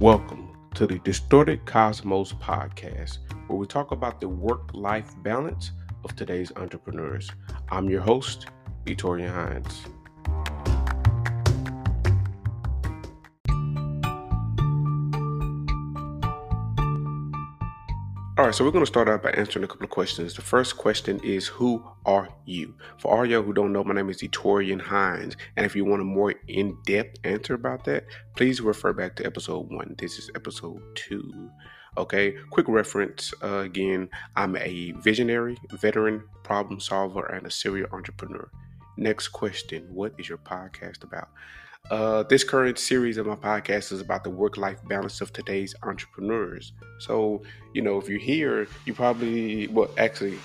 Welcome to the Distorted Cosmos Podcast, where we talk about the work-life balance of today's entrepreneurs. I'm your host, Etorian Hines. All right, so we're going to start out by answering a couple of questions. The first question is, who are you? For all y'all who don't know, my name is Etorian Hines, and if you want a more in-depth answer about that, please refer back to episode 1. This is episode 2. Okay, quick reference, again, I'm a visionary, veteran, problem solver, and a serial entrepreneur. Next question, what is your podcast about? This current series of my podcast is about the work-life balance of today's entrepreneurs. So, you know, if you're here, you probably,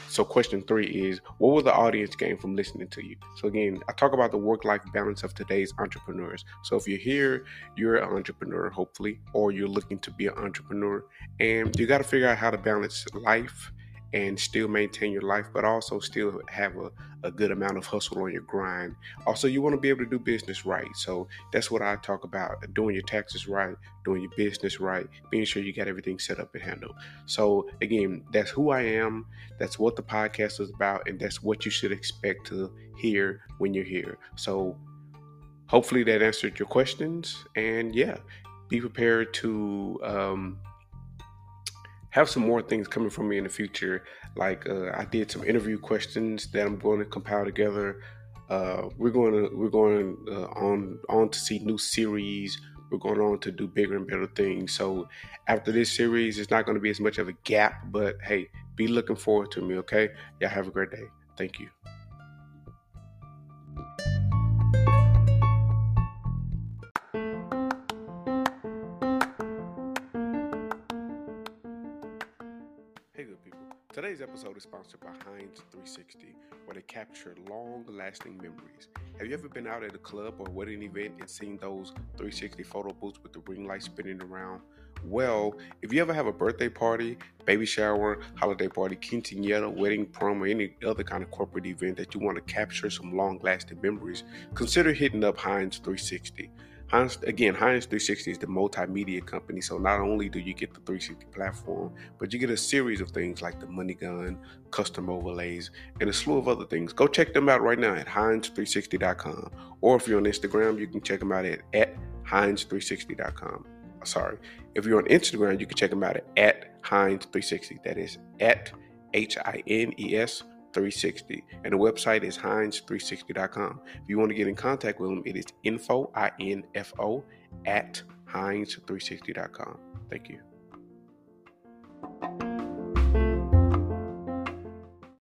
so question 3 is, what will the audience gain from listening to you? So again, I talk about the work-life balance of today's entrepreneurs. So if you're here, you're an entrepreneur, hopefully, or you're looking to be an entrepreneur, and you got to figure out how to balance life and still maintain your life, but also still have a good amount of hustle on your grind. Also, you want to be able to do business right. So that's what I talk about, doing your taxes right, doing your business right, being sure you got everything set up and handled. So again, that's who I am, that's what the podcast is about, and that's what you should expect to hear when you're here. So hopefully that answered your questions, and yeah, be prepared to have some more things coming from me in the future. Like I did some interview questions that I'm going to compile together. We're going on to see new series. We're going on to do bigger and better things. So after this series, it's not going to be as much of a gap, but hey, be looking forward to me. Okay. Y'all have a great day. Thank you. Today's episode is sponsored by Hines 360, where they capture long-lasting memories. Have you ever been out at a club or wedding event and seen those 360 photo booths with the ring light spinning around? Well, if you ever have a birthday party, baby shower, holiday party, quinceañera, wedding, prom, or any other kind of corporate event that you want to capture some long-lasting memories, consider hitting up Hines 360. Hines 360 is the multimedia company, so not only do you get the 360 platform, but you get a series of things like the money gun, custom overlays, and a slew of other things. Go check them out right now at Hines360.com, or if you're on Instagram, you can check them out at Hines360.com. Sorry, if you're on Instagram, you can check them out at Hines360. That is at Hines 360, and the website is Hines360.com. If you want to get in contact with them, it is info, INFO, at Hines360.com. Thank you.